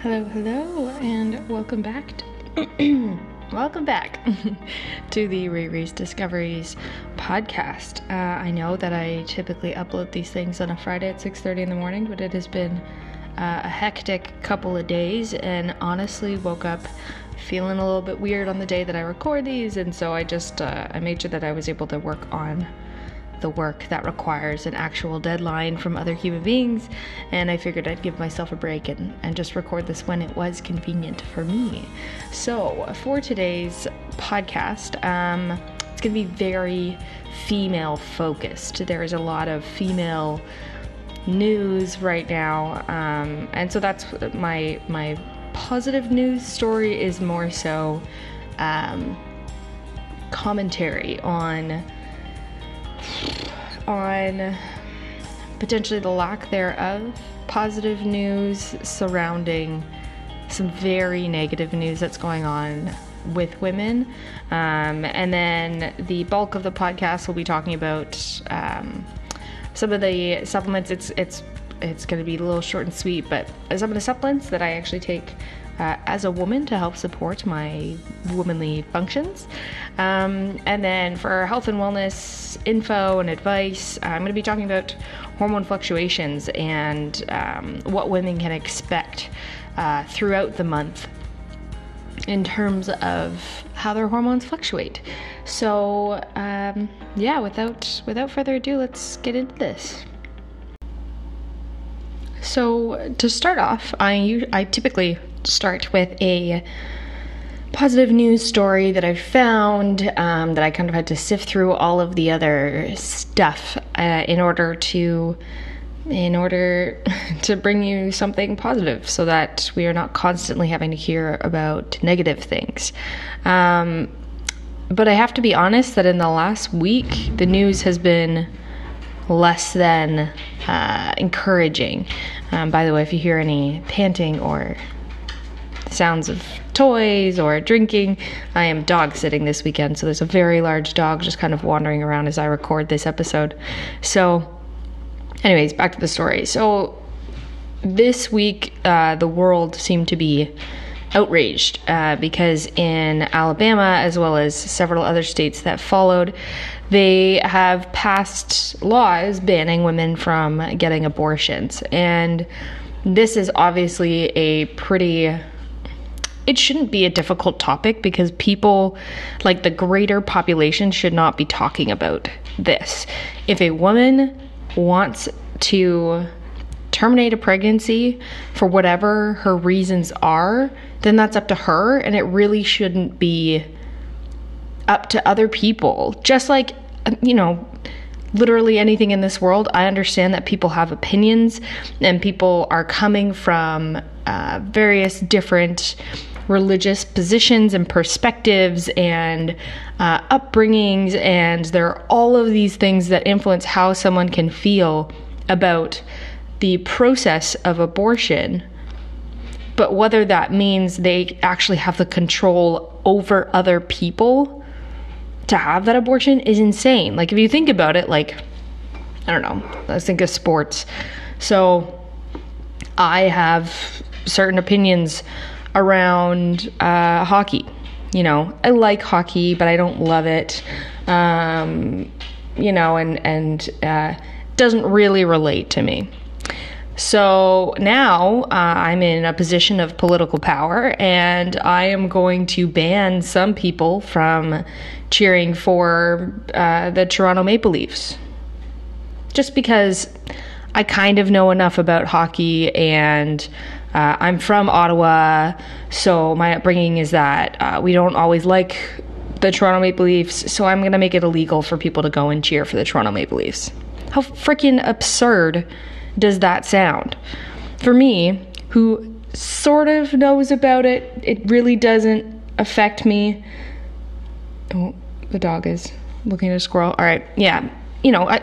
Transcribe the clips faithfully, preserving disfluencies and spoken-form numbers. Hello, hello, and welcome back. To welcome back to the Riri's Discoveries podcast. Uh, I know that I typically upload these things on a Friday at six thirty in the morning, but it has been uh, a hectic couple of days, and honestly woke up feeling a little bit weird on the day that I record these, and so I just uh, I made sure that I was able to work on the work that requires an actual deadline from other human beings, and I figured I'd give myself a break and, and just record this when it was convenient for me. So for today's podcast, um, it's going to be very female focused. There is a lot of female news right now, um, and so that's my my positive news story is more so um, commentary on on potentially the lack thereof, positive news surrounding some very negative news that's going on with women. Um, and then the bulk of the podcast will be talking about um, some of the supplements. It's it's it's going to be a little short and sweet, but some of the supplements that I actually take Uh, as a woman to help support my womanly functions. Um, and then for health and wellness info and advice, I'm going to be talking about hormone fluctuations and um, what women can expect uh, throughout the month in terms of how their hormones fluctuate. So um, yeah, without without further ado, let's get into this. So to start off, I I typically start with a positive news story that I found, um, that I kind of had to sift through all of the other stuff uh, in order to in order to bring you something positive, so that we are not constantly having to hear about negative things. Um, but I have to be honest that in the last week, the news has been less than uh, encouraging. Um, by the way, if you hear any panting or sounds of toys or drinking, I am dog sitting this weekend, so there's a very large dog just kind of wandering around as I record this episode. So anyways, back to the story. So this week, uh, the world seemed to be outraged uh, because in Alabama, as well as several other states that followed, they have passed laws banning women from getting abortions. And this is obviously a pretty... It shouldn't be a difficult topic, because people, like the greater population, should not be talking about this. If a woman wants to terminate a pregnancy for whatever her reasons are, then that's up to her, and it really shouldn't be up to other people. Just like, you know, literally anything in this world, I understand that people have opinions and people are coming from uh, various different religious positions and perspectives and uh, upbringings, and there are all of these things that influence how someone can feel about the process of abortion. But whether that means they actually have the control over other people to have that abortion is insane. Like, if you think about it, like, I don't know, let's think of sports. So I have certain opinions around uh, hockey. You know, I like hockey, but I don't love it. Um, you know, and, and uh, doesn't really relate to me. So now uh, I'm in a position of political power, and I am going to ban some people from cheering for uh, the Toronto Maple Leafs, just because I kind of know enough about hockey, and uh, I'm from Ottawa, so my upbringing is that uh, we don't always like the Toronto Maple Leafs, so I'm going to make it illegal for people to go and cheer for the Toronto Maple Leafs. How freaking absurd does that sound? For me, who sort of knows about it, it really doesn't affect me. Oh, the dog is looking at a squirrel. All right, yeah. You know, I,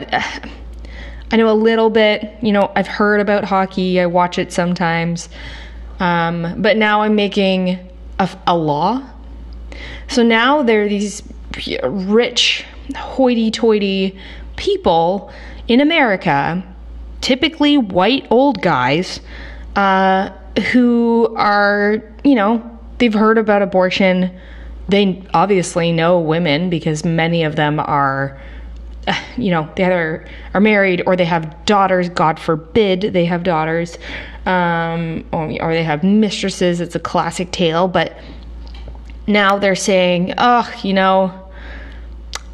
I know a little bit. You know, I've heard about hockey. I watch it sometimes. Um, but now I'm making a, a law. So now there are these rich, hoity-toity people in America, typically white old guys, uh, who are, you know, they've heard about abortion. They obviously know women because many of them are, you know, they either are married or they have daughters. God forbid they have daughters, um, or, or they have mistresses. It's a classic tale. But now they're saying, oh, you know,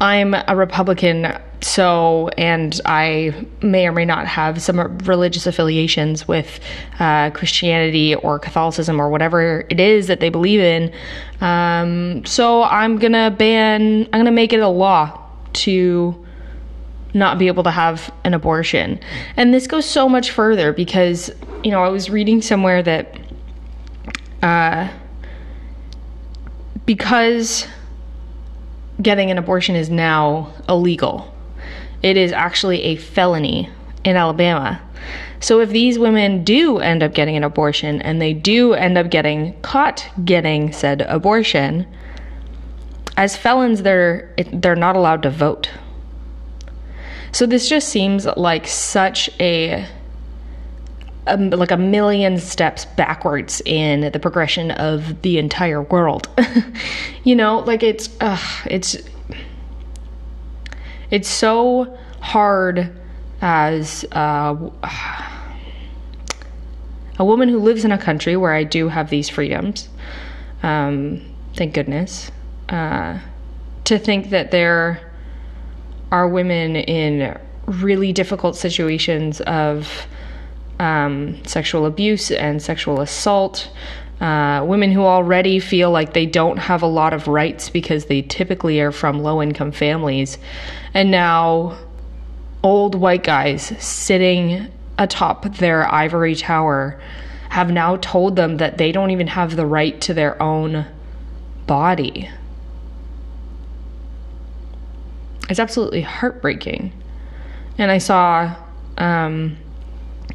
I'm a Republican, so, and I may or may not have some religious affiliations with uh, Christianity or Catholicism or whatever it is that they believe in. Um, so I'm going to ban, I'm going to make it a law to not be able to have an abortion. And this goes so much further because, you know, I was reading somewhere that uh, because getting an abortion is now illegal, it is actually a felony in Alabama. So if these women do end up getting an abortion and they do end up getting caught getting said abortion, as felons, they're they're not allowed to vote. So this just seems like such a, a like a million steps backwards in the progression of the entire world. You know, like it's uh, it's it's so hard as uh, a woman who lives in a country where I do have these freedoms. Um, thank goodness. Uh, to think that there are women in really difficult situations of um, sexual abuse and sexual assault, uh, women who already feel like they don't have a lot of rights because they typically are from low-income families, and now old white guys sitting atop their ivory tower have now told them that they don't even have the right to their own body. It's absolutely heartbreaking. And I saw, um,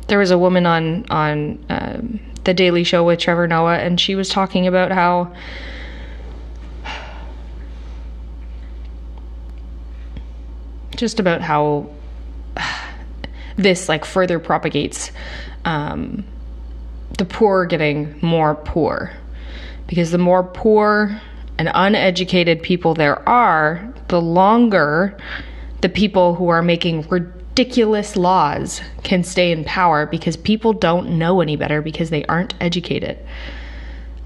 there was a woman on, on um, The Daily Show with Trevor Noah, and she was talking about how just about how this like further propagates um, the poor getting more poor, because the more poor and uneducated people there are, the longer the people who are making ridiculous laws can stay in power, because people don't know any better because they aren't educated.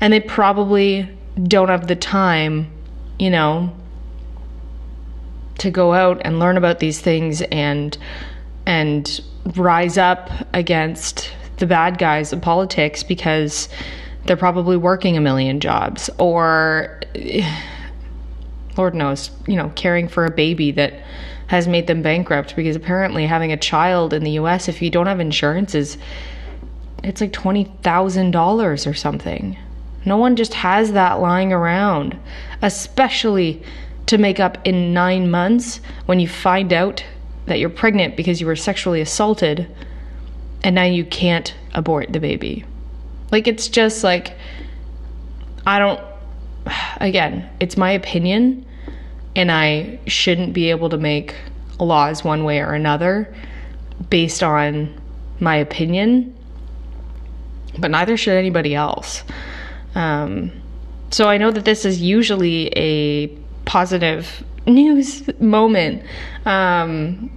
And they probably don't have the time, you know, to go out and learn about these things and and rise up against the bad guys in politics, because they're probably working a million jobs, or Lord knows, you know, caring for a baby that has made them bankrupt, because apparently having a child in the U S, if you don't have insurance, is it's like twenty thousand dollars or something. No one just has that lying around, especially to make up in nine months when you find out that you're pregnant because you were sexually assaulted and now you can't abort the baby. Like, it's just like, I don't, again, it's my opinion, and I shouldn't be able to make laws one way or another based on my opinion, but neither should anybody else. Um, so I know that this is usually a positive news moment, um,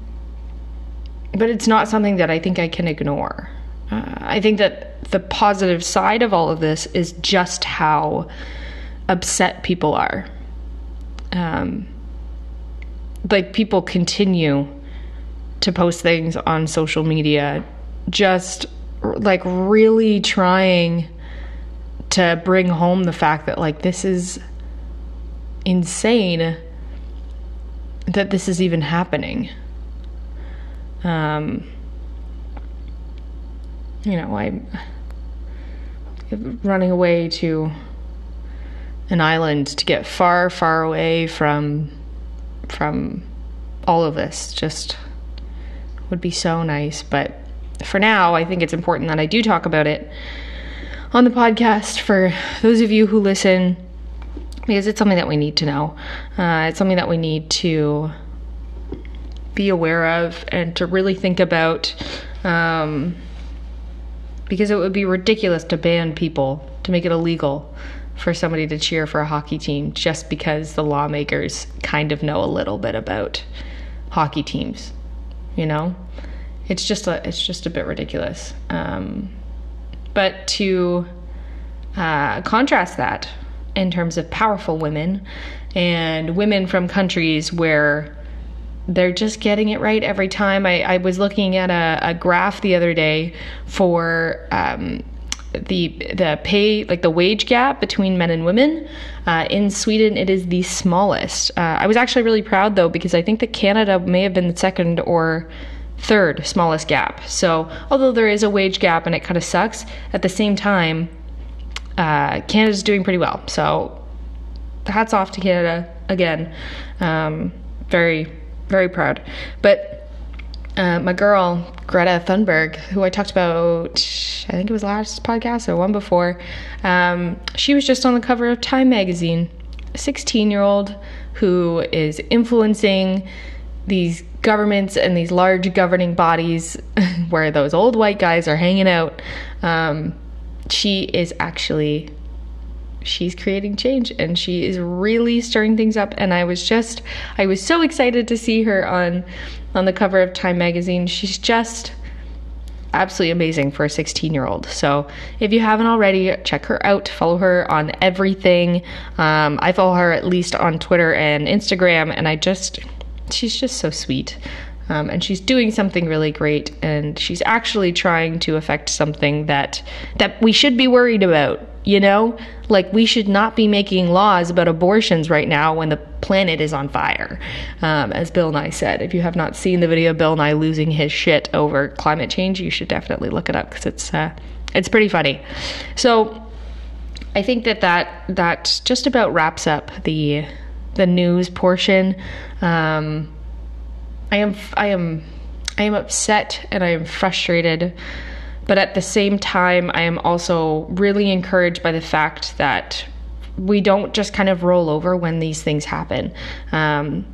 but it's not something that I think I can ignore. Uh, I think that the positive side of all of this is just how upset people are. Um, like, people continue to post things on social media, just like really trying to bring home the fact that like this is insane, that this is even happening. Um, you know, I'm running away to an island to get far, far away from from all of this. Just would be so nice. But for now, I think it's important that I do talk about it on the podcast for those of you who listen, because it's something that we need to know. Uh, it's something that we need to be aware of and to really think about. Um, because it would be ridiculous to ban people, to make it illegal for somebody to cheer for a hockey team just because the lawmakers kind of know a little bit about hockey teams, you know? It's just a, it's just a bit ridiculous. Um, but to uh, contrast that in terms of powerful women and women from countries where they're just getting it right every time. I, I was looking at a, a graph the other day for um, the the pay, like the wage gap between men and women. Uh, in Sweden, it is the smallest. Uh, I was actually really proud, though, because I think that Canada may have been the second or third smallest gap. So although there is a wage gap and it kind of sucks, at the same time, uh, Canada's doing pretty well. So hats off to Canada again. Um, very... Very proud. But uh, my girl, Greta Thunberg, who I talked about, I think it was last podcast or one before, um, she was just on the cover of Time magazine, a sixteen-year-old who is influencing these governments and these large governing bodies where those old white guys are hanging out. Um, she is actually, she's creating change, and she is really stirring things up. And I was just, I was so excited to see her on, on the cover of Time magazine. She's just absolutely amazing for a sixteen year old. So if you haven't already, check her out, follow her on everything. Um, I follow her at least on Twitter and Instagram, and I just, she's just so sweet. Um, and she's doing something really great, and she's actually trying to affect something that, that we should be worried about. You know, like, we should not be making laws about abortions right now when the planet is on fire, um, as Bill Nye said. If you have not seen the video of Bill Nye losing his shit over climate change, you should definitely look it up, because it's uh, it's pretty funny. So I think that, that that just about wraps up the the news portion. Um, I am I am I am upset and I am frustrated. But at the same time, I am also really encouraged by the fact that we don't just kind of roll over when these things happen. Um,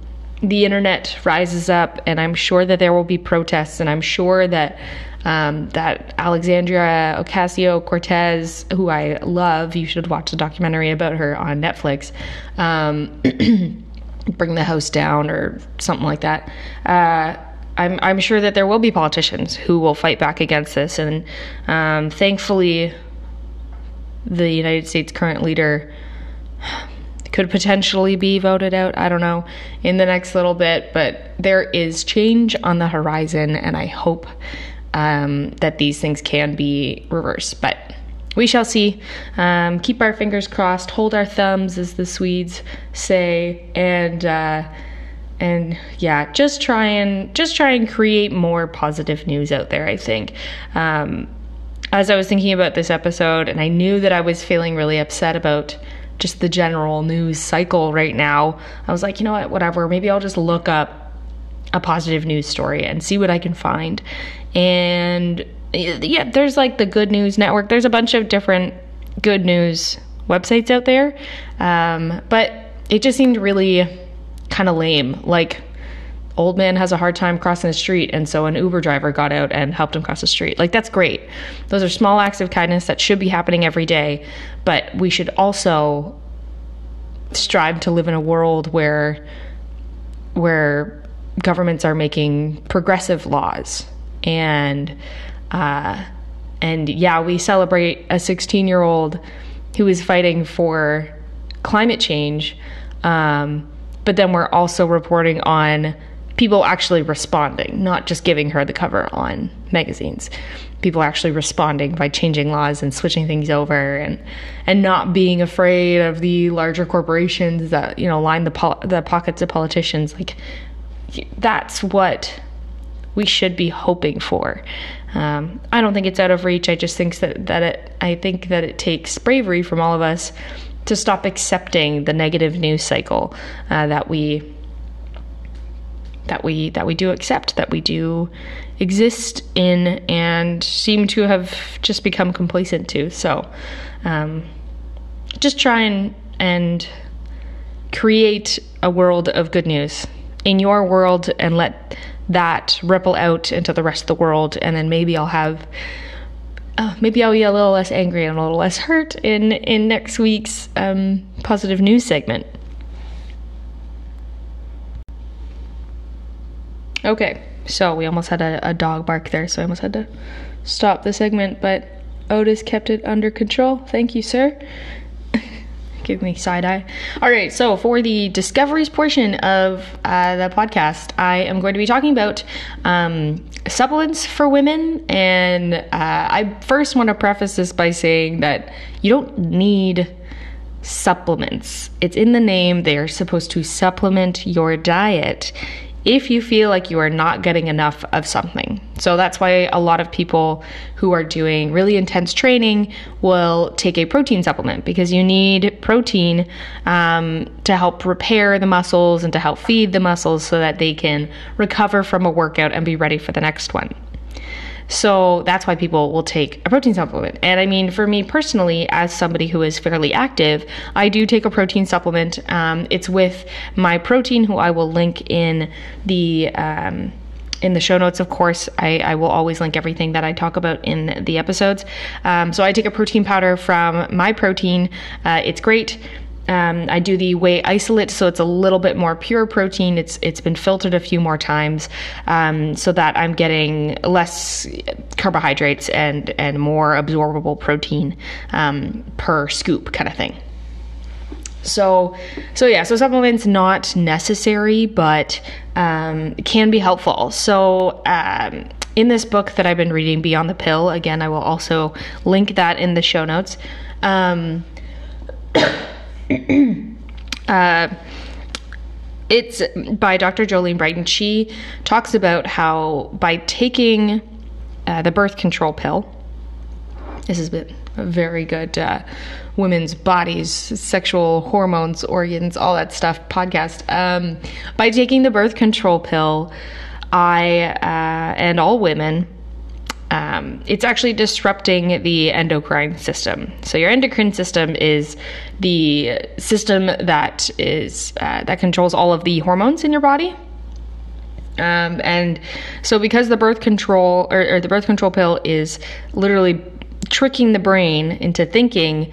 the internet rises up, and I'm sure that there will be protests, and I'm sure that um, that Alexandria Ocasio-Cortez, who I love, you should watch the documentary about her on Netflix, um, Bring the House Down or something like that. Uh, I'm, I'm sure that there will be politicians who will fight back against this. And um, thankfully, the United States current leader could potentially be voted out, I don't know, in the next little bit. But there is change on the horizon, and I hope um, that these things can be reversed. But we shall see. Um, keep our fingers crossed, hold our thumbs, as the Swedes say, and... Uh, And yeah, just try and just try and create more positive news out there, I think. Um, as I was thinking about this episode, and I knew that I was feeling really upset about just the general news cycle right now, I was like, you know what, whatever, maybe I'll just look up a positive news story and see what I can find. And yeah, there's like the Good News Network. There's a bunch of different good news websites out there. Um, but it just seemed really... kind of lame. Like, old man has a hard time crossing the street, and so an Uber driver got out and helped him cross the street. Like, that's great. Those are small acts of kindness that should be happening every day, but we should also strive to live in a world where where governments are making progressive laws. And uh and yeah, we celebrate a sixteen year old who is fighting for climate change, um but then we're also reporting on people actually responding, not just giving her the cover on magazines. People actually responding by changing laws and switching things over, and and not being afraid of the larger corporations that, you know, line the po- the pockets of politicians. Like, that's what we should be hoping for. Um, I don't think it's out of reach. I just think that that it. I think that it takes bravery from all of us to stop accepting the negative news cycle uh, that we that we that we do accept, that we do exist in, and seem to have just become complacent to. So um, just try and and create a world of good news in your world, and let that ripple out into the rest of the world, and then maybe I'll have oh, maybe I'll be a little less angry and a little less hurt in, in next week's um, positive news segment. Okay, so we almost had a, a dog bark there, so I almost had to stop the segment, but Otis kept it under control. Thank you, sir. Give me side eye. All right, so for the discoveries portion of uh, the podcast, I am going to be talking about um, supplements for women. And uh, I first want to preface this by saying that you don't need supplements. It's in the name. They are supposed to supplement your diet if you feel like you are not getting enough of something. So that's why a lot of people who are doing really intense training will take a protein supplement, because you need protein um, to help repair the muscles and to help feed the muscles so that they can recover from a workout and be ready for the next one. So that's why people will take a protein supplement. And I mean, for me personally, as somebody who is fairly active, I do take a protein supplement. Um, it's with My Protein, who I will link in the um, in the show notes, of course. I, I will always link everything that I talk about in the episodes. Um, so I take a protein powder from My Protein. Uh, it's great. Um, I do the whey isolate, so it's a little bit more pure protein. It's it's been filtered a few more times, um, so that I'm getting less carbohydrates and and more absorbable protein um, per scoop, kind of thing. So, so yeah, so supplements not necessary, but um, can be helpful. So. Um, In this book that I've been reading, Beyond the Pill, again, I will also link that in the show notes. Um, uh, it's by Doctor Jolene Brighton. She talks about how by taking uh, the birth control pill, this has been a very good uh, women's bodies, sexual hormones, organs, all that stuff podcast. Um, by taking the birth control pill, I uh, and all women, um, it's actually disrupting the endocrine system. So your endocrine system is the system that is uh, that controls all of the hormones in your body. Um, and so, because the birth control or, or the birth control pill is literally tricking the brain into thinking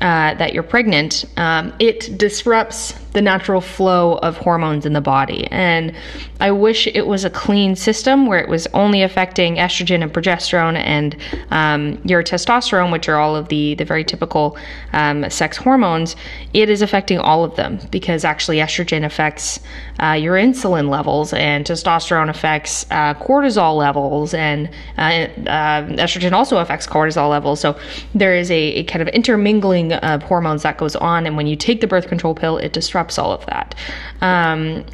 uh, that you're pregnant, um, it disrupts the natural flow of hormones in the body. And I wish it was a clean system where it was only affecting estrogen and progesterone and um, your testosterone, which are all of the, the very typical um, sex hormones. It is affecting all of them, because actually estrogen affects uh, your insulin levels, and testosterone affects uh, cortisol levels, and uh, uh, estrogen also affects cortisol levels. So there is a, a kind of intermingling of hormones that goes on, and when you take the birth control pill, it disrupts all of that. Um,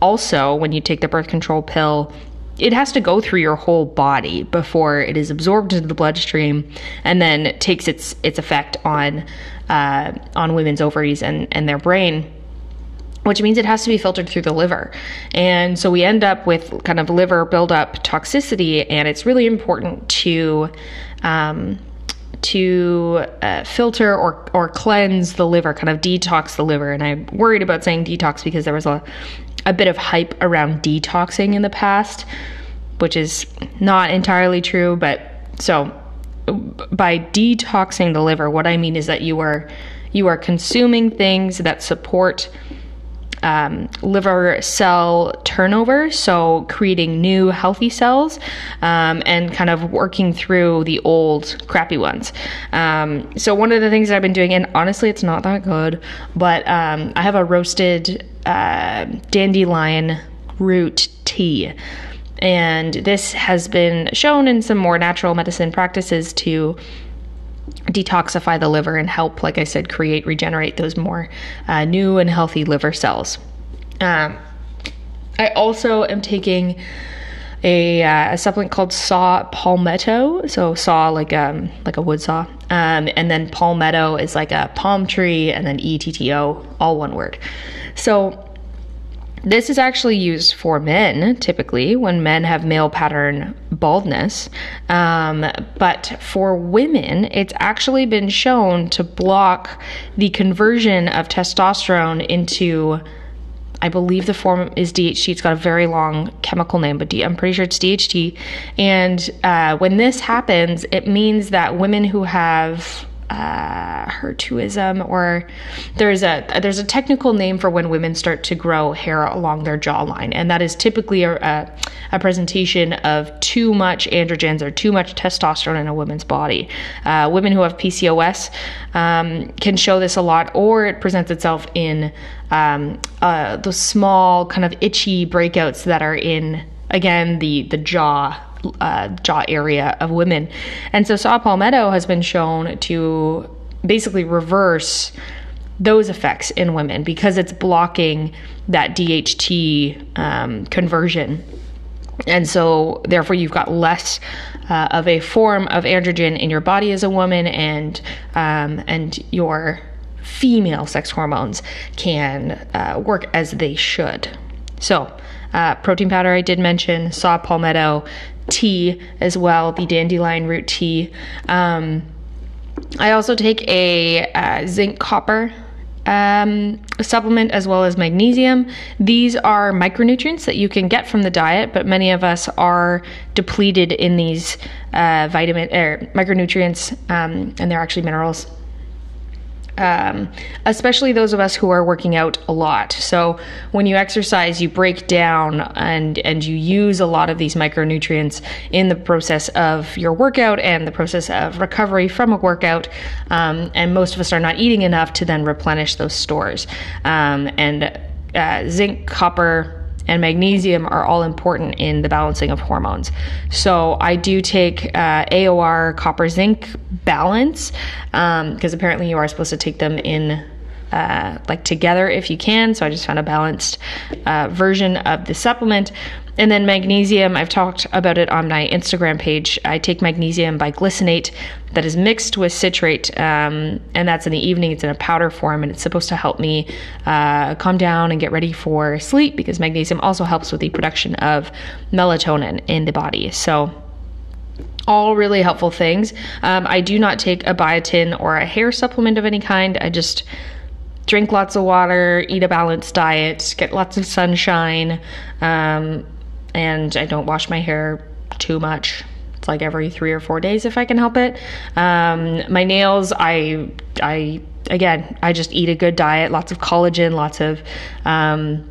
also, when you take the birth control pill, it has to go through your whole body before it is absorbed into the bloodstream, and then takes its its effect on uh, on women's ovaries and, and their brain, which means it has to be filtered through the liver. And so we end up with kind of liver buildup toxicity, and it's really important to um, to uh, filter or or cleanse the liver, kind of detox the liver. And I'm worried about saying detox because there was a, a bit of hype around detoxing in the past, which is not entirely true. But so by detoxing the liver, what I mean is that you are, you are consuming things that support Um, liver cell turnover, so creating new healthy cells um, and kind of working through the old crappy ones. Um, so one of the things that I've been doing, and honestly it's not that good, but um, I have a roasted uh, dandelion root tea, and this has been shown in some more natural medicine practices to detoxify the liver and help, like I said, create, regenerate those more uh, new and healthy liver cells. Um, I also am taking a, uh, a supplement called saw palmetto. So saw like um like a wood saw, um, and then palmetto is like a palm tree, and then E T T O, all one word. So this is actually used for men, typically, when men have male pattern baldness. Um, but for women, it's actually been shown to block the conversion of testosterone into I believe the form is D H T. It's got a very long chemical name, but I'm pretty sure it's D H T. And uh, when this happens, it means that women who have uh, H E R two ism, or there's a there's a technical name for when women start to grow hair along their jawline, and that is typically a, a, a presentation of too much androgens or too much testosterone in a woman's body. Uh, women who have P C O S um, can show this a lot, or it presents itself in um, uh, those small kind of itchy breakouts that are in, again, the the jaw. Uh, jaw area of women. And so saw palmetto has been shown to basically reverse those effects in women because it's blocking that D H T um, conversion. And so therefore you've got less uh, of a form of androgen in your body as a woman, and um, and your female sex hormones can uh, work as they should. So uh, protein powder I did mention, saw palmetto tea as well, the dandelion root tea. Um, I also take a uh, zinc copper um, supplement as well as magnesium. These are micronutrients that you can get from the diet, but many of us are depleted in these uh, vitamin er, micronutrients, um, and they're actually minerals. Um, especially those of us who are working out a lot. So when you exercise, you break down and, and you use a lot of these micronutrients in the process of your workout and the process of recovery from a workout. Um, and most of us are not eating enough to then replenish those stores. Um, and uh, zinc, copper, and magnesium are all important in the balancing of hormones. So I do take uh, A O R copper zinc balance, because um, apparently you are supposed to take them in uh, like together if you can. So I just found a balanced uh, version of the supplement. And then magnesium, I've talked about it on my Instagram page. I take magnesium biglycinate that is mixed with citrate, um, and that's in the evening. It's in a powder form, and it's supposed to help me uh, calm down and get ready for sleep, because magnesium also helps with the production of melatonin in the body. So all really helpful things. Um, I do not take a biotin or a hair supplement of any kind. I just drink lots of water, eat a balanced diet, get lots of sunshine, um, and I don't wash my hair too much. It's like every three or four days if I can help it. Um, my nails, I, I, again, I just eat a good diet, lots of collagen, lots of um,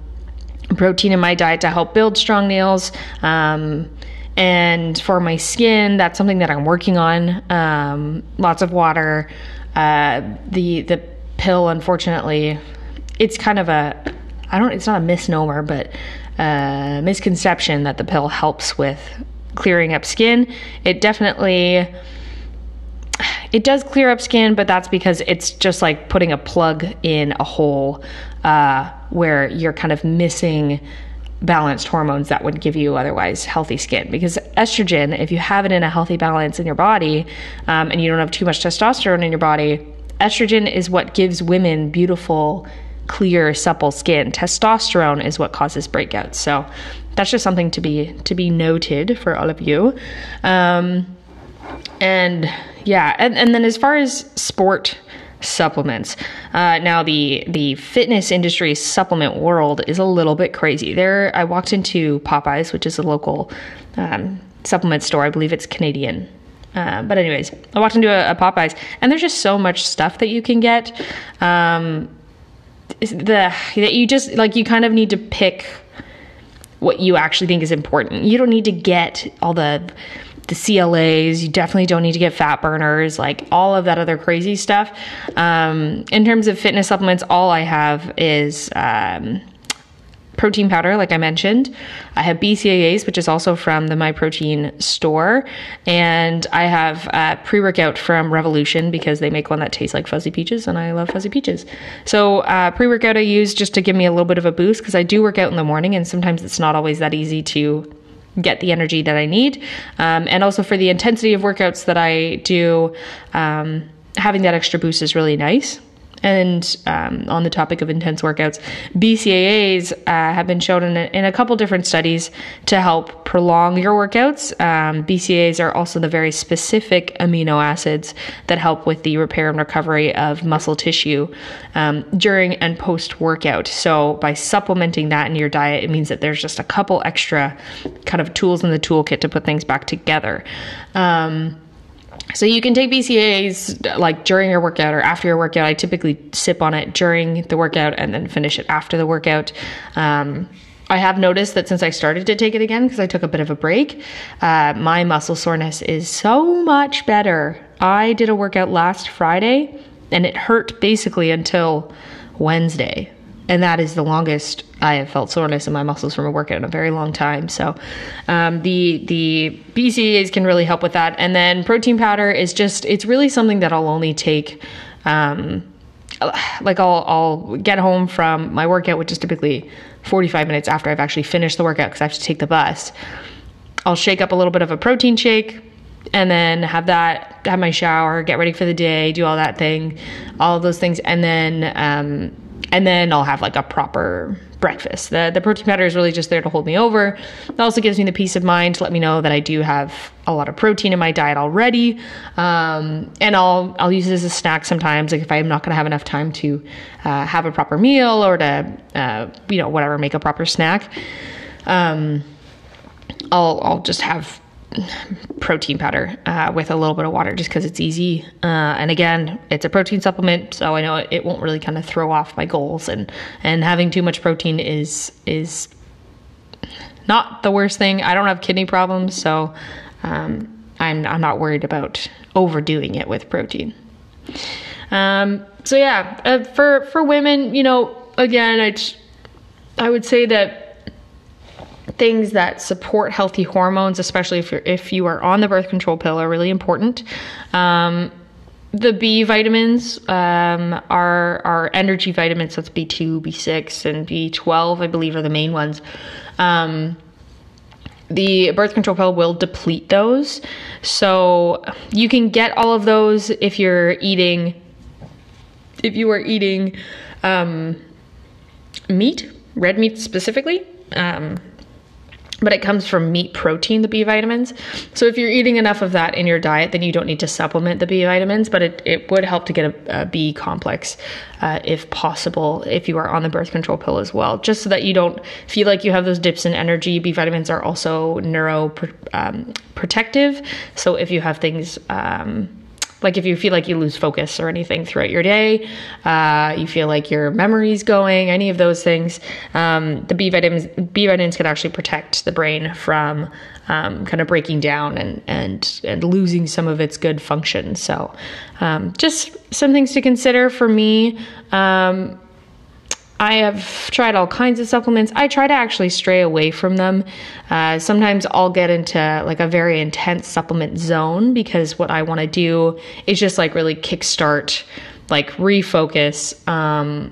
protein in my diet to help build strong nails. Um, and for my skin, that's something that I'm working on. Um, lots of water. Uh, the the pill, unfortunately, it's kind of a, I don't, it's not a misnomer, but Uh, misconception that the pill helps with clearing up skin. It definitely, it does clear up skin, but that's because it's just like putting a plug in a hole uh, where you're kind of missing balanced hormones that would give you otherwise healthy skin. Because estrogen, if you have it in a healthy balance in your body, um, and you don't have too much testosterone in your body, estrogen is what gives women beautiful, clear, supple skin. Testosterone is what causes breakouts. So that's just something to be to be noted for all of you. Um, and yeah, and, and then as far as sport supplements, uh, now the the fitness industry supplement world is a little bit crazy. There, I walked into Popeye's, which is a local um, supplement store. I believe it's Canadian. Uh, but anyways, I walked into a, a Popeye's, and there's just so much stuff that you can get. Um, The that you just like you kind of need to pick what you actually think is important. You don't need to get all the the C L As. You definitely don't need to get fat burners, like all of that other crazy stuff. Um, in terms of fitness supplements, all I have is um, protein powder, like I mentioned. I have B C A As, which is also from the My Protein store, and I have uh, pre-workout from Revolution, because they make one that tastes like fuzzy peaches, and I love fuzzy peaches. So uh, pre-workout I use just to give me a little bit of a boost, because I do work out in the morning, and sometimes it's not always that easy to get the energy that I need. Um, and also for the intensity of workouts that I do, um, having that extra boost is really nice. And um, on the topic of intense workouts, B C A As uh, have been shown in a, in a couple different studies to help prolong your workouts. Um, B C A As are also the very specific amino acids that help with the repair and recovery of muscle tissue um, during and post-workout. So by supplementing that in your diet, it means that there's just a couple extra kind of tools in the toolkit to put things back together. Um So you can take B C A As like during your workout or after your workout. I typically sip on it during the workout and then finish it after the workout. Um, I have noticed that since I started to take it again, because I took a bit of a break, uh, my muscle soreness is so much better. I did a workout last Friday and it hurt basically until Wednesday. And that is the longest I have felt soreness in my muscles from a workout in a very long time. So um, the the B C A As can really help with that. And then protein powder is just, it's really something that I'll only take, um, like I'll, I'll get home from my workout, which is typically forty-five minutes after I've actually finished the workout because I have to take the bus. I'll shake up a little bit of a protein shake and then have that, have my shower, get ready for the day, do all that thing, all of those things. And then... Um, And then I'll have like a proper breakfast. The the protein powder is really just there to hold me over. It also gives me the peace of mind to let me know that I do have a lot of protein in my diet already. Um, and I'll I'll use it as a snack sometimes, like if I'm not going to have enough time to uh, have a proper meal or to uh, you know whatever make a proper snack. Um, I'll I'll just have protein powder uh, with a little bit of water just because it's easy. Uh, and again, it's a protein supplement, so I know it, it won't really kind of throw off my goals. And, and having too much protein is is not the worst thing. I don't have kidney problems, so um, I'm I'm not worried about overdoing it with protein. Um, so yeah, uh, for for women, you know, again, I just, I would say that things that support healthy hormones, especially if you're, if you are on the birth control pill, are really important. Um, the B vitamins um, are are energy vitamins. That's B two, B six, and B twelve, I believe, are the main ones. Um, the birth control pill will deplete those. So you can get all of those if you're eating, if you are eating um, meat, red meat specifically. Um, but it comes from meat protein, the B vitamins. So if you're eating enough of that in your diet, then you don't need to supplement the B vitamins, but it, it would help to get a, a B complex uh, if possible, if you are on the birth control pill as well, just so that you don't feel like you have those dips in energy. B vitamins are also neuro um, protective. So if you have things, um, like if you feel like you lose focus or anything throughout your day, uh, you feel like your memory's going, any of those things, um, the B vitamins, B vitamins can actually protect the brain from um, kind of breaking down and, and, and losing some of its good function. So um, just some things to consider for me. Um, I have tried all kinds of supplements. I try to actually stray away from them. Uh, sometimes I'll get into like a very intense supplement zone because what I want to do is just like really kickstart, like refocus um,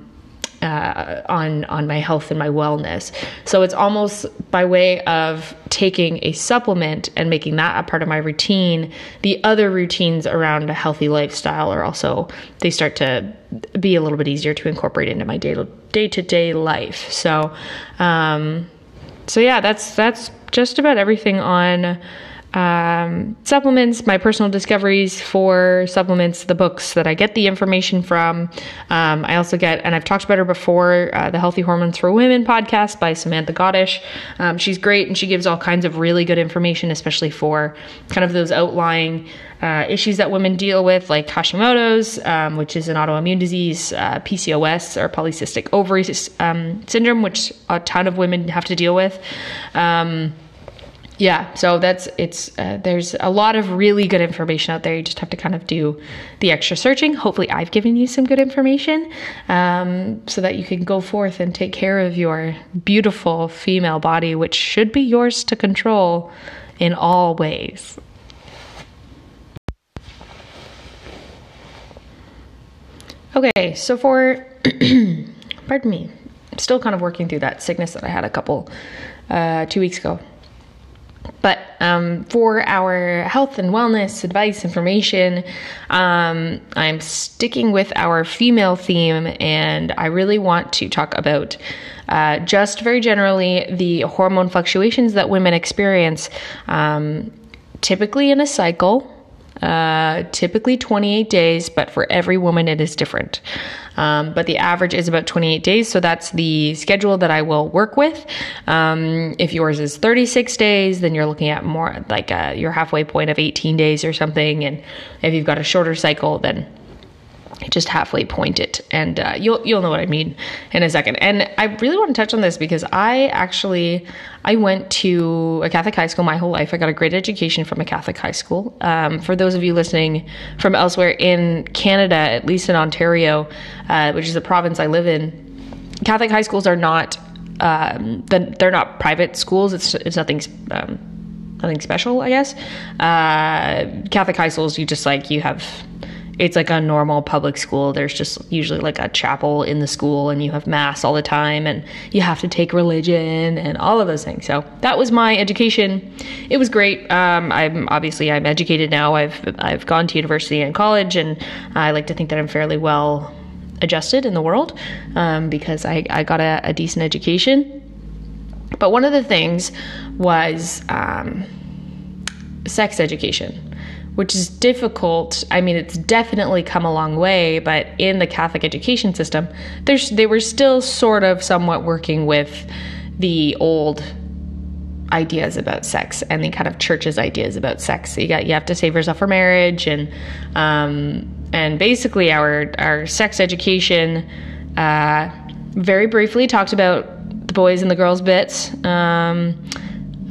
uh, on on my health and my wellness. So it's almost by way of taking a supplement and making that a part of my routine. The other routines around a healthy lifestyle are also, they start to be a little bit easier to incorporate into my day day to day life. So, um, so yeah, that's, that's just about everything on, um, supplements, my personal discoveries for supplements, the books that I get the information from. Um, I also get, and I've talked about her before, uh, the Healthy Hormones for Women podcast by Samantha Godish. Um, she's great and she gives all kinds of really good information, especially for kind of those outlying, uh, issues that women deal with, like Hashimoto's, um, which is an autoimmune disease, uh, P C O S or polycystic ovary, um, syndrome, which a ton of women have to deal with. Um, Yeah, so that's it's. Uh, there's a lot of really good information out there. You just have to kind of do the extra searching. Hopefully, I've given you some good information um, so that you can go forth and take care of your beautiful female body, which should be yours to control in all ways. Okay, so for pardon me, I'm still kind of working through that sickness that I had a couple uh, two weeks ago. But um, for our health and wellness advice, information. Um, I'm sticking with our female theme, and I really want to talk about uh, just very generally the hormone fluctuations that women experience, um, typically in a cycle. Uh, typically twenty-eight days, but for every woman it is different. Um, but the average is about twenty-eight days. So that's the schedule that I will work with. Um, if yours is thirty-six days, then you're looking at more like uh, your halfway point of eighteen days or something. And if you've got a shorter cycle, then just halfway point it. And uh, you'll you'll know what I mean in a second. And I really want to touch on this because I actually, I went to a Catholic high school my whole life. I got a great education from a Catholic high school. Um, for those of you listening from elsewhere in Canada, at least in Ontario, uh, which is the province I live in, Catholic high schools are not, um, they're not private schools. It's it's nothing um, nothing special, I guess. Uh, Catholic high schools, you just like, you have... It's like a normal public school. There's just usually like a chapel in the school, and you have mass all the time, and you have to take religion and all of those things. So that was my education. It was great. Um, I'm obviously I'm educated now. I've I've gone to university and college, and I like to think that I'm fairly well adjusted in the world um, because I, I got a, a decent education. But one of the things was um, sex education, which is difficult. I mean, it's definitely come a long way, but in the Catholic education system, there's they were still sort of somewhat working with the old ideas about sex and the kind of church's ideas about sex. So you got you have to save yourself for marriage, and um, and basically our our sex education uh, very briefly talked about the boys and the girls bits, um,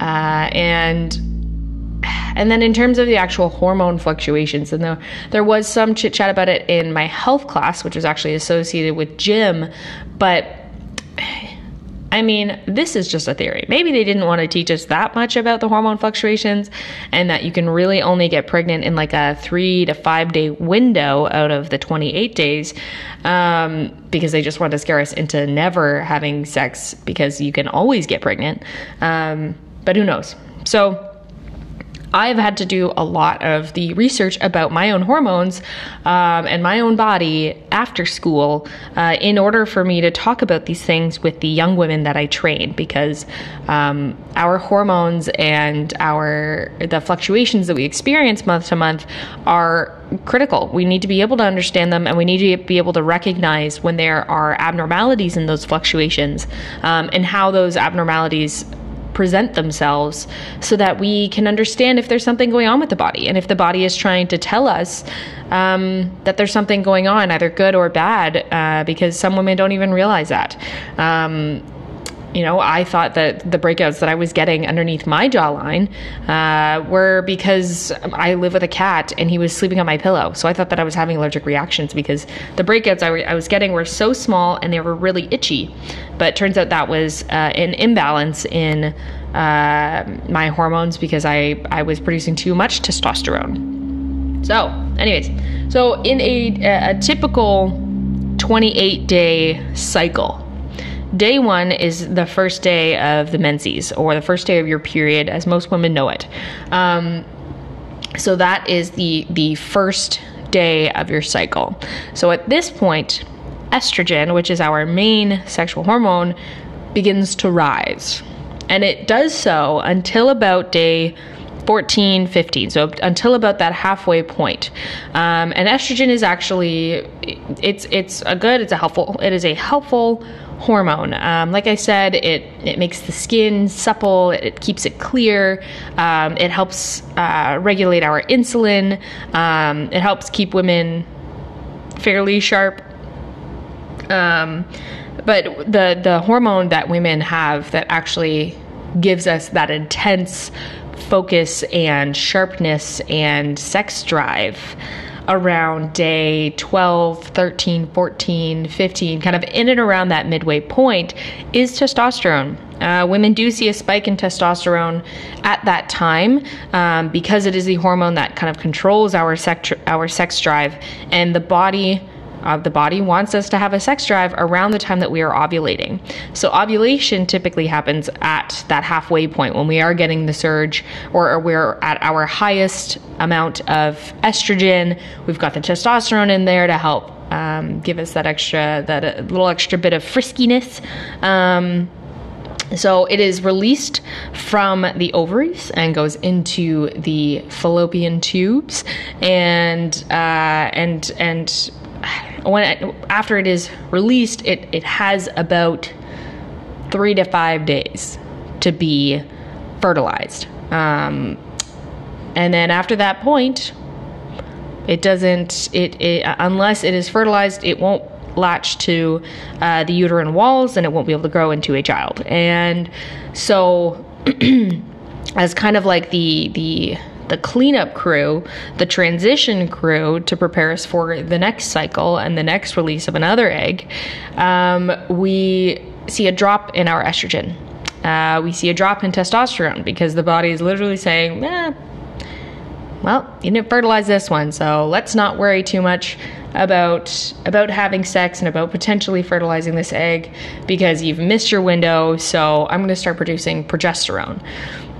uh, and. And then in terms of the actual hormone fluctuations, and there, there was some chit chat about it in my health class, which was actually associated with gym. But I mean, this is just a theory. Maybe they didn't want to teach us that much about the hormone fluctuations, and that you can really only get pregnant in like a three to five day window out of the twenty-eight days, um, because they just wanted to scare us into never having sex because you can always get pregnant. Um, but who knows? So I've had to do a lot of the research about my own hormones um, and my own body after school uh, in order for me to talk about these things with the young women that I train, because um, our hormones and our the fluctuations that we experience month to month are critical. We need to be able to understand them, and we need to be able to recognize when there are abnormalities in those fluctuations um, and how those abnormalities present themselves, so that we can understand if there's something going on with the body, and if the body is trying to tell us um, that there's something going on, either good or bad, uh, because some women don't even realize that. Um, you know, I thought that the breakouts that I was getting underneath my jawline uh, were because I live with a cat and he was sleeping on my pillow. So I thought that I was having allergic reactions because the breakouts I, re- I was getting were so small and they were really itchy. But it turns out that was uh, an imbalance in uh, my hormones because I, I was producing too much testosterone. So anyways, so in a, a typical twenty-eight day cycle, day one is the first day of the menses, or the first day of your period, as most women know it. Um, so that is the, the first day of your cycle. So at this point, estrogen, which is our main sexual hormone, begins to rise. And it does so until about day fourteen, fifteen, so until about that halfway point. Um, and estrogen is actually, it's it's a good, it's a helpful, it is a helpful hormone. Um, like I said, it, it makes the skin supple, it, it keeps it clear, um, it helps uh, regulate our insulin, um, it helps keep women fairly sharp. Um, but the, the hormone that women have that actually gives us that intense focus and sharpness and sex drive around day twelve, thirteen, fourteen, fifteen, kind of in and around that midway point, is testosterone. Uh, women do see a spike in testosterone at that time um, because it is the hormone that kind of controls our sex, our sex drive, and the body Uh, the body wants us to have a sex drive around the time that we are ovulating. So ovulation typically happens at that halfway point when we are getting the surge, or we're at our highest amount of estrogen. We've got the testosterone in there to help um, give us that extra, that uh, little extra bit of friskiness. Um, So it is released from the ovaries and goes into the fallopian tubes, and uh, and and when it, after it is released, it it has about three to five days to be fertilized, um, and then after that point, it doesn't it, it unless it is fertilized, it won't latch to uh, the uterine walls, and it won't be able to grow into a child. And so as kind of like the the the cleanup crew, the transition crew, to prepare us for the next cycle and the next release of another egg, um, we see a drop in our estrogen. Uh, we see a drop in testosterone because the body is literally saying, eh, well, you didn't fertilize this one, so let's not worry too much about about having sex and about potentially fertilizing this egg because you've missed your window, so I'm going to start producing progesterone.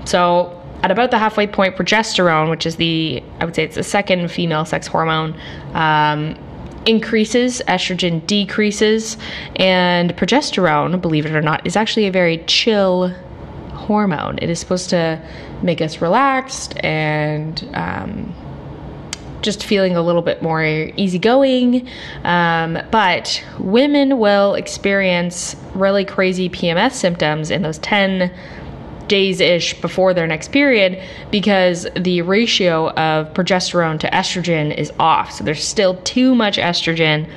So at about the halfway point, progesterone, which is the, I would say it's the second female sex hormone, um, increases, estrogen decreases, and progesterone, believe it or not, is actually a very chill hormone. It is supposed to make us relaxed and um, just feeling a little bit more easygoing. Um, but women will experience really crazy P M S symptoms in those ten days-ish before their next period because the ratio of progesterone to estrogen is off. So there's still too much estrogen,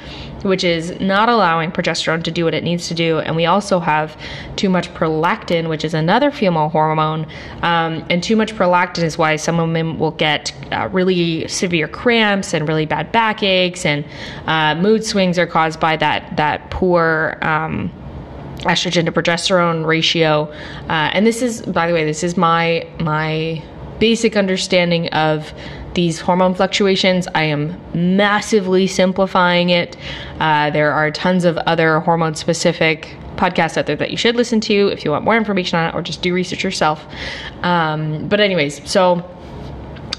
which is not allowing progesterone to do what it needs to do. And we also have too much prolactin, which is another female hormone. Um, and too much prolactin is why some women will get uh, really severe cramps and really bad backaches, and uh, mood swings are caused by that, that poor um, estrogen to progesterone ratio. Uh, and this is, by the way, this is my my basic understanding of these hormone fluctuations. I am massively simplifying it. Uh, there are tons of other hormone-specific podcasts out there that you should listen to if you want more information on it, or just do research yourself. Um, but anyways, so...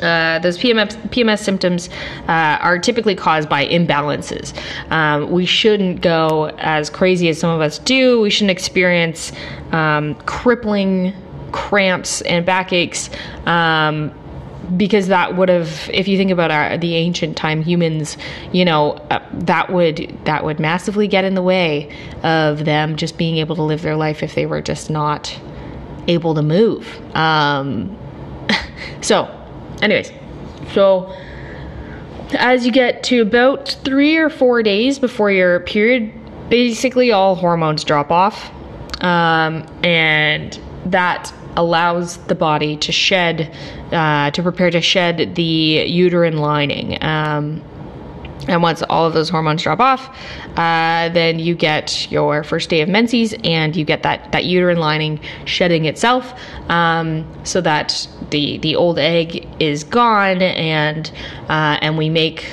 Uh, those P M S, P M S symptoms uh, are typically caused by imbalances. Um, we shouldn't go as crazy as some of us do. We shouldn't experience um, crippling cramps and backaches um, because that would have, if you think about our, the ancient time humans, you know, uh, that would that would massively get in the way of them just being able to live their life if they were just not able to move. Um, so. Anyways, so as you get to about three or four days before your period, basically all hormones drop off, um, and that allows the body to shed, uh, to prepare to shed the uterine lining. Um, and once all of those hormones drop off, uh, then you get your first day of menses, and you get that, that uterine lining shedding itself, um, so that the the old egg is gone, and uh, and we make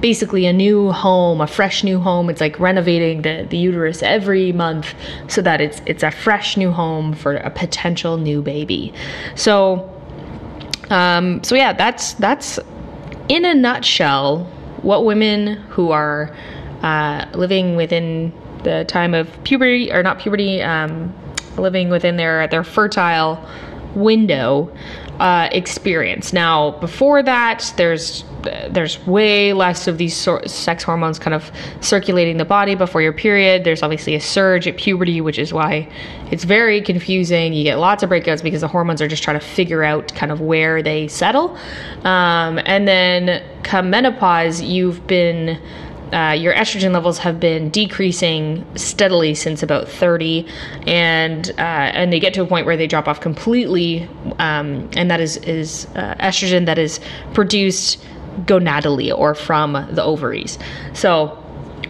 basically a new home, a fresh new home. It's like renovating the, the uterus every month so that it's it's a fresh new home for a potential new baby. So, um, so yeah, that's that's in a nutshell what women who are uh, living within the time of puberty, or not puberty, um, living within their their fertile window uh, experience. Now, before that, there's there's way less of these so- sex hormones kind of circulating the body before your period. There's obviously a surge at puberty, which is why it's very confusing. You get lots of breakouts because the hormones are just trying to figure out kind of where they settle. Um, and then come menopause, you've been... Uh, your estrogen levels have been decreasing steadily since about thirty, and uh, and they get to a point where they drop off completely, um, and that is is uh, estrogen that is produced gonadally, or from the ovaries. So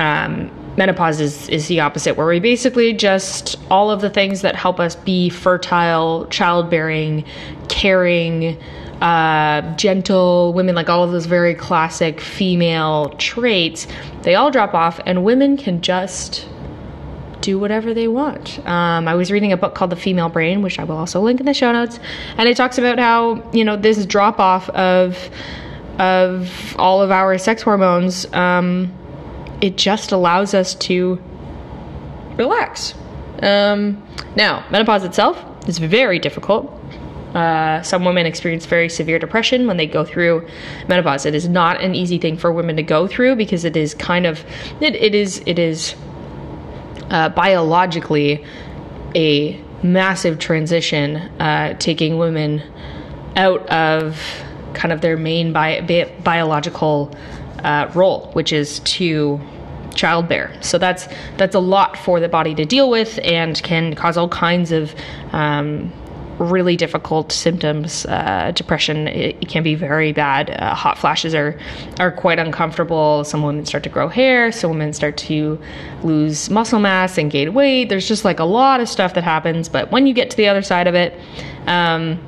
um, menopause is, is the opposite, where we basically just, all of the things that help us be fertile, childbearing, caring, uh, gentle women, like all of those very classic female traits, they all drop off, and women can just do whatever they want. Um, I was reading a book called The Female Brain, which I will also link in the show notes. And it talks about how, you know, this drop off of, of all of our sex hormones, um, it just allows us to relax. Um, now, menopause itself is very difficult. Uh, some women experience very severe depression when they go through menopause. It is not an easy thing for women to go through because it is kind of, it, it is, it is, Uh, biologically a massive transition, uh, taking women out of kind of their main bi- bi- biological uh, role, which is to childbear. So that's that's a lot for the body to deal with, and can cause all kinds of um, really difficult symptoms. Uh, depression, it, it can be very bad. Uh, hot flashes are, are quite uncomfortable. Some women start to grow hair. Some women start to lose muscle mass and gain weight. There's just like a lot of stuff that happens. But when you get to the other side of it, um,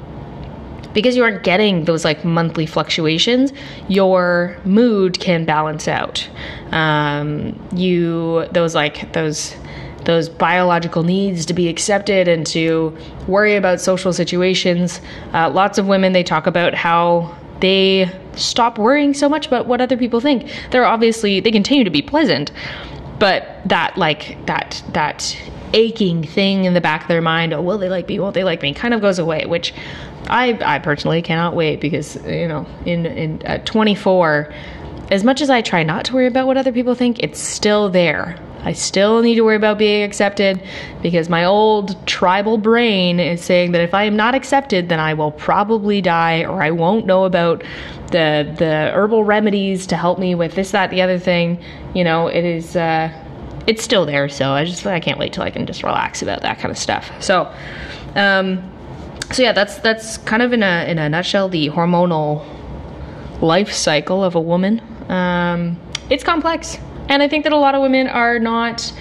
because you aren't getting those like monthly fluctuations, your mood can balance out. Um, you, those like those, those biological needs to be accepted and to worry about social situations. Uh, lots of women, they talk about how they stop worrying so much about what other people think. They're obviously, they continue to be pleasant, but that like, that, that aching thing in the back of their mind, oh, will they like me? Won't they like me? Kind of goes away, which I, I personally cannot wait because, you know, in, in at twenty-four, as much as I try not to worry about what other people think, it's still there. I still need to worry about being accepted because my old tribal brain is saying that if I am not accepted, then I will probably die, or I won't know about the the herbal remedies to help me with this, that, the other thing. You know, it is, uh, it's still there. So I just, I can't wait till I can just relax about that kind of stuff. So, um, so yeah, that's, that's kind of in a, in a nutshell, the hormonal life cycle of a woman. Um, it's complex. And I think that a lot of women are not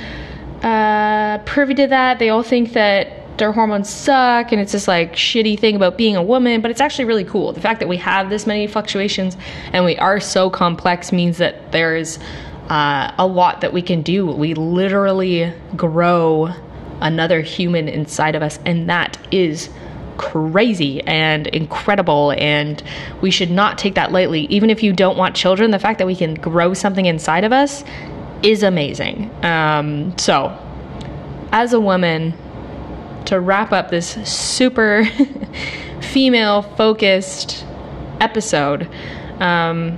uh, privy to that. They all think that their hormones suck and it's this like shitty thing about being a woman, but it's actually really cool. The fact that we have this many fluctuations and we are so complex means that there is uh, a lot that we can do. We literally grow another human inside of us, and that is crazy and incredible, and we should not take that lightly. Even if you don't want children, the fact that we can grow something inside of us is amazing. Um, so as a woman, to wrap up this super female focused episode, um,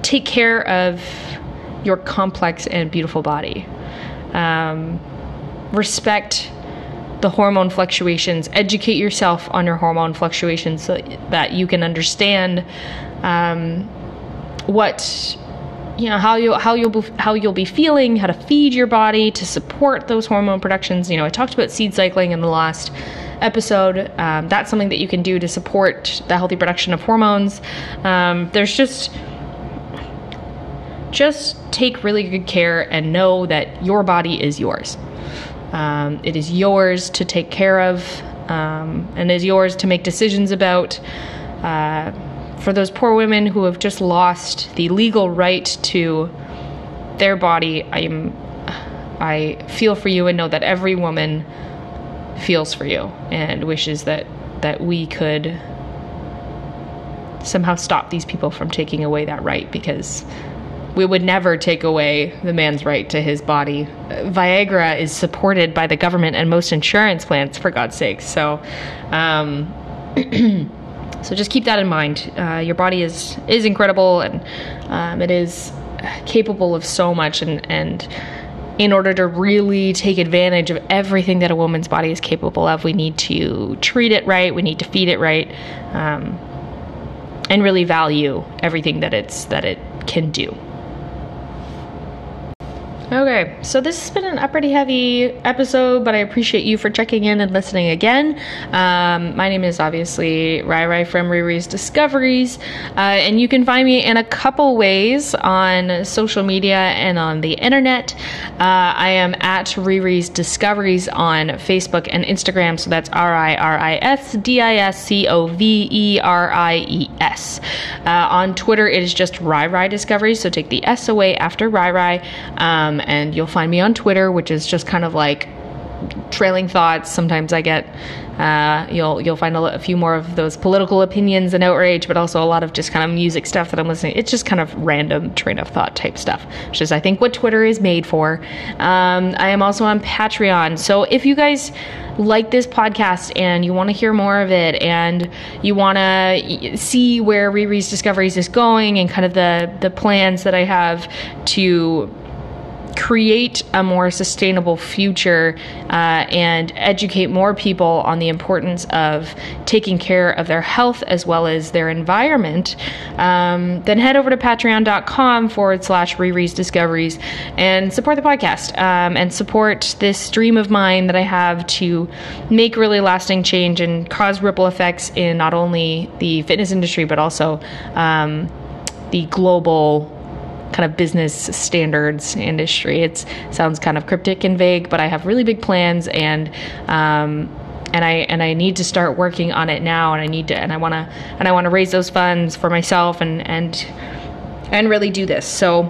take care of your complex and beautiful body. Um, respect the hormone fluctuations, educate yourself on your hormone fluctuations so that you can understand, um, what, you know, how you, how you'll, how you'll be feeling, how to feed your body to support those hormone productions. You know, I talked about seed cycling in the last episode. Um, that's something that you can do to support the healthy production of hormones. Um, there's just, just take really good care and know that your body is yours. Um, it is yours to take care of, um, and is yours to make decisions about. Uh, for those poor women who have just lost the legal right to their body, I'm, I feel for you, and know that every woman feels for you and wishes that, that we could somehow stop these people from taking away that right, because we would never take away the man's right to his body. Viagra is supported by the government and most insurance plans, for God's sake. So, um, so just keep that in mind. Uh, your body is, is incredible, and um, it is capable of so much. And, and in order to really take advantage of everything that a woman's body is capable of, we need to treat it right. We need to feed it right. Um, and really value everything that it's, that it can do. Okay, so this has been an pretty heavy episode, but I appreciate you for checking in and listening again. Um, my name is obviously Riri from Riri's Discoveries, uh, and you can find me in a couple ways on social media and on the internet. Uh, I am at Riri's Discoveries on Facebook and Instagram, so that's R I R I S D I S C O V E R I E S. Uh, on Twitter, it is just Riri Discoveries, so take the S away after Riri, um, and you'll find me on Twitter, which is just kind of like trailing thoughts. Sometimes I get, uh, you'll you'll find a, a few more of those political opinions and outrage, but also a lot of just kind of music stuff that I'm listening. It's just kind of random train of thought type stuff, which is I think what Twitter is made for. Um, I am also on Patreon, so if you guys like this podcast and you want to hear more of it and you want to see where Riri's Discoveries is going and kind of the the plans that I have to create a more sustainable future uh, and educate more people on the importance of taking care of their health as well as their environment, um, then head over to patreon.com forward slash Riri's Discoveries and support the podcast um, and support this dream of mine that I have to make really lasting change and cause ripple effects in not only the fitness industry but also um, the global kind of business standards industry. It sounds kind of cryptic and vague, but I have really big plans, and um, and I and I need to start working on it now, and I need to and I want to and I want to raise those funds for myself and and and really do this. So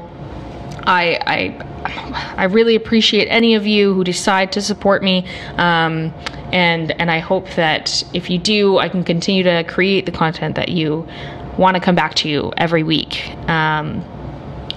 I I I really appreciate any of you who decide to support me. Um, and and I hope that if you do, I can continue to create the content that you want to come back to you every week. Um,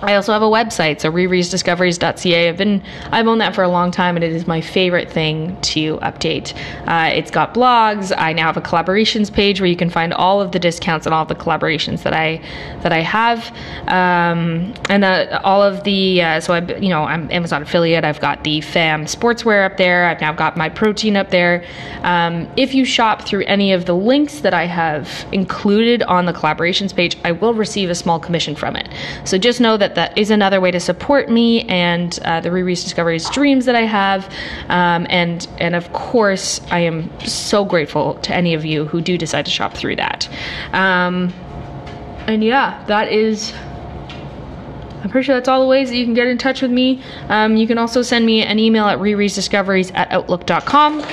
I also have a website, so ririsdiscoveries dot c a. I've been I've owned that for a long time, and it is my favorite thing to update. Uh, it's got blogs. I now have a collaborations page where you can find all of the discounts and all of the collaborations that I that I have, um, and uh, all of the. Uh, so I, you know, I'm Amazon affiliate. I've got the Fam Sportswear up there. I've now got My Protein up there. Um, if you shop through any of the links that I have included on the collaborations page, I will receive a small commission from it. So just know that. That is another way to support me and uh, the Riri's Discoveries dreams that I have. Um, and, and of course, I am so grateful to any of you who do decide to shop through that. Um, and yeah, that is... I'm pretty sure that's all the ways that you can get in touch with me. Um, you can also send me an email at ririsdiscoveries at outlook dot com.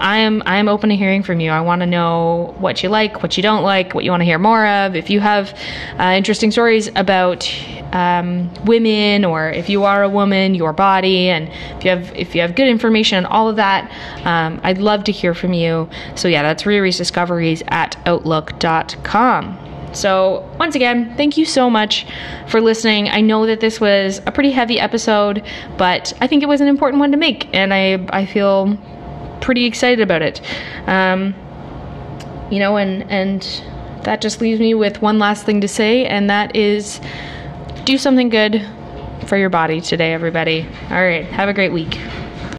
I am I am open to hearing from you. I want to know what you like, what you don't like, what you want to hear more of. If you have uh, interesting stories about um, women, or if you are a woman, your body, and if you have if you have good information on all of that, um, I'd love to hear from you. So yeah, that's ririsdiscoveries at outlook dot com. So once again, thank you so much for listening. I know that this was a pretty heavy episode, but I think it was an important one to make, and I I feel pretty excited about it. Um, you know, and, and that just leaves me with one last thing to say, and that is do something good for your body today, everybody. All right. Have a great week.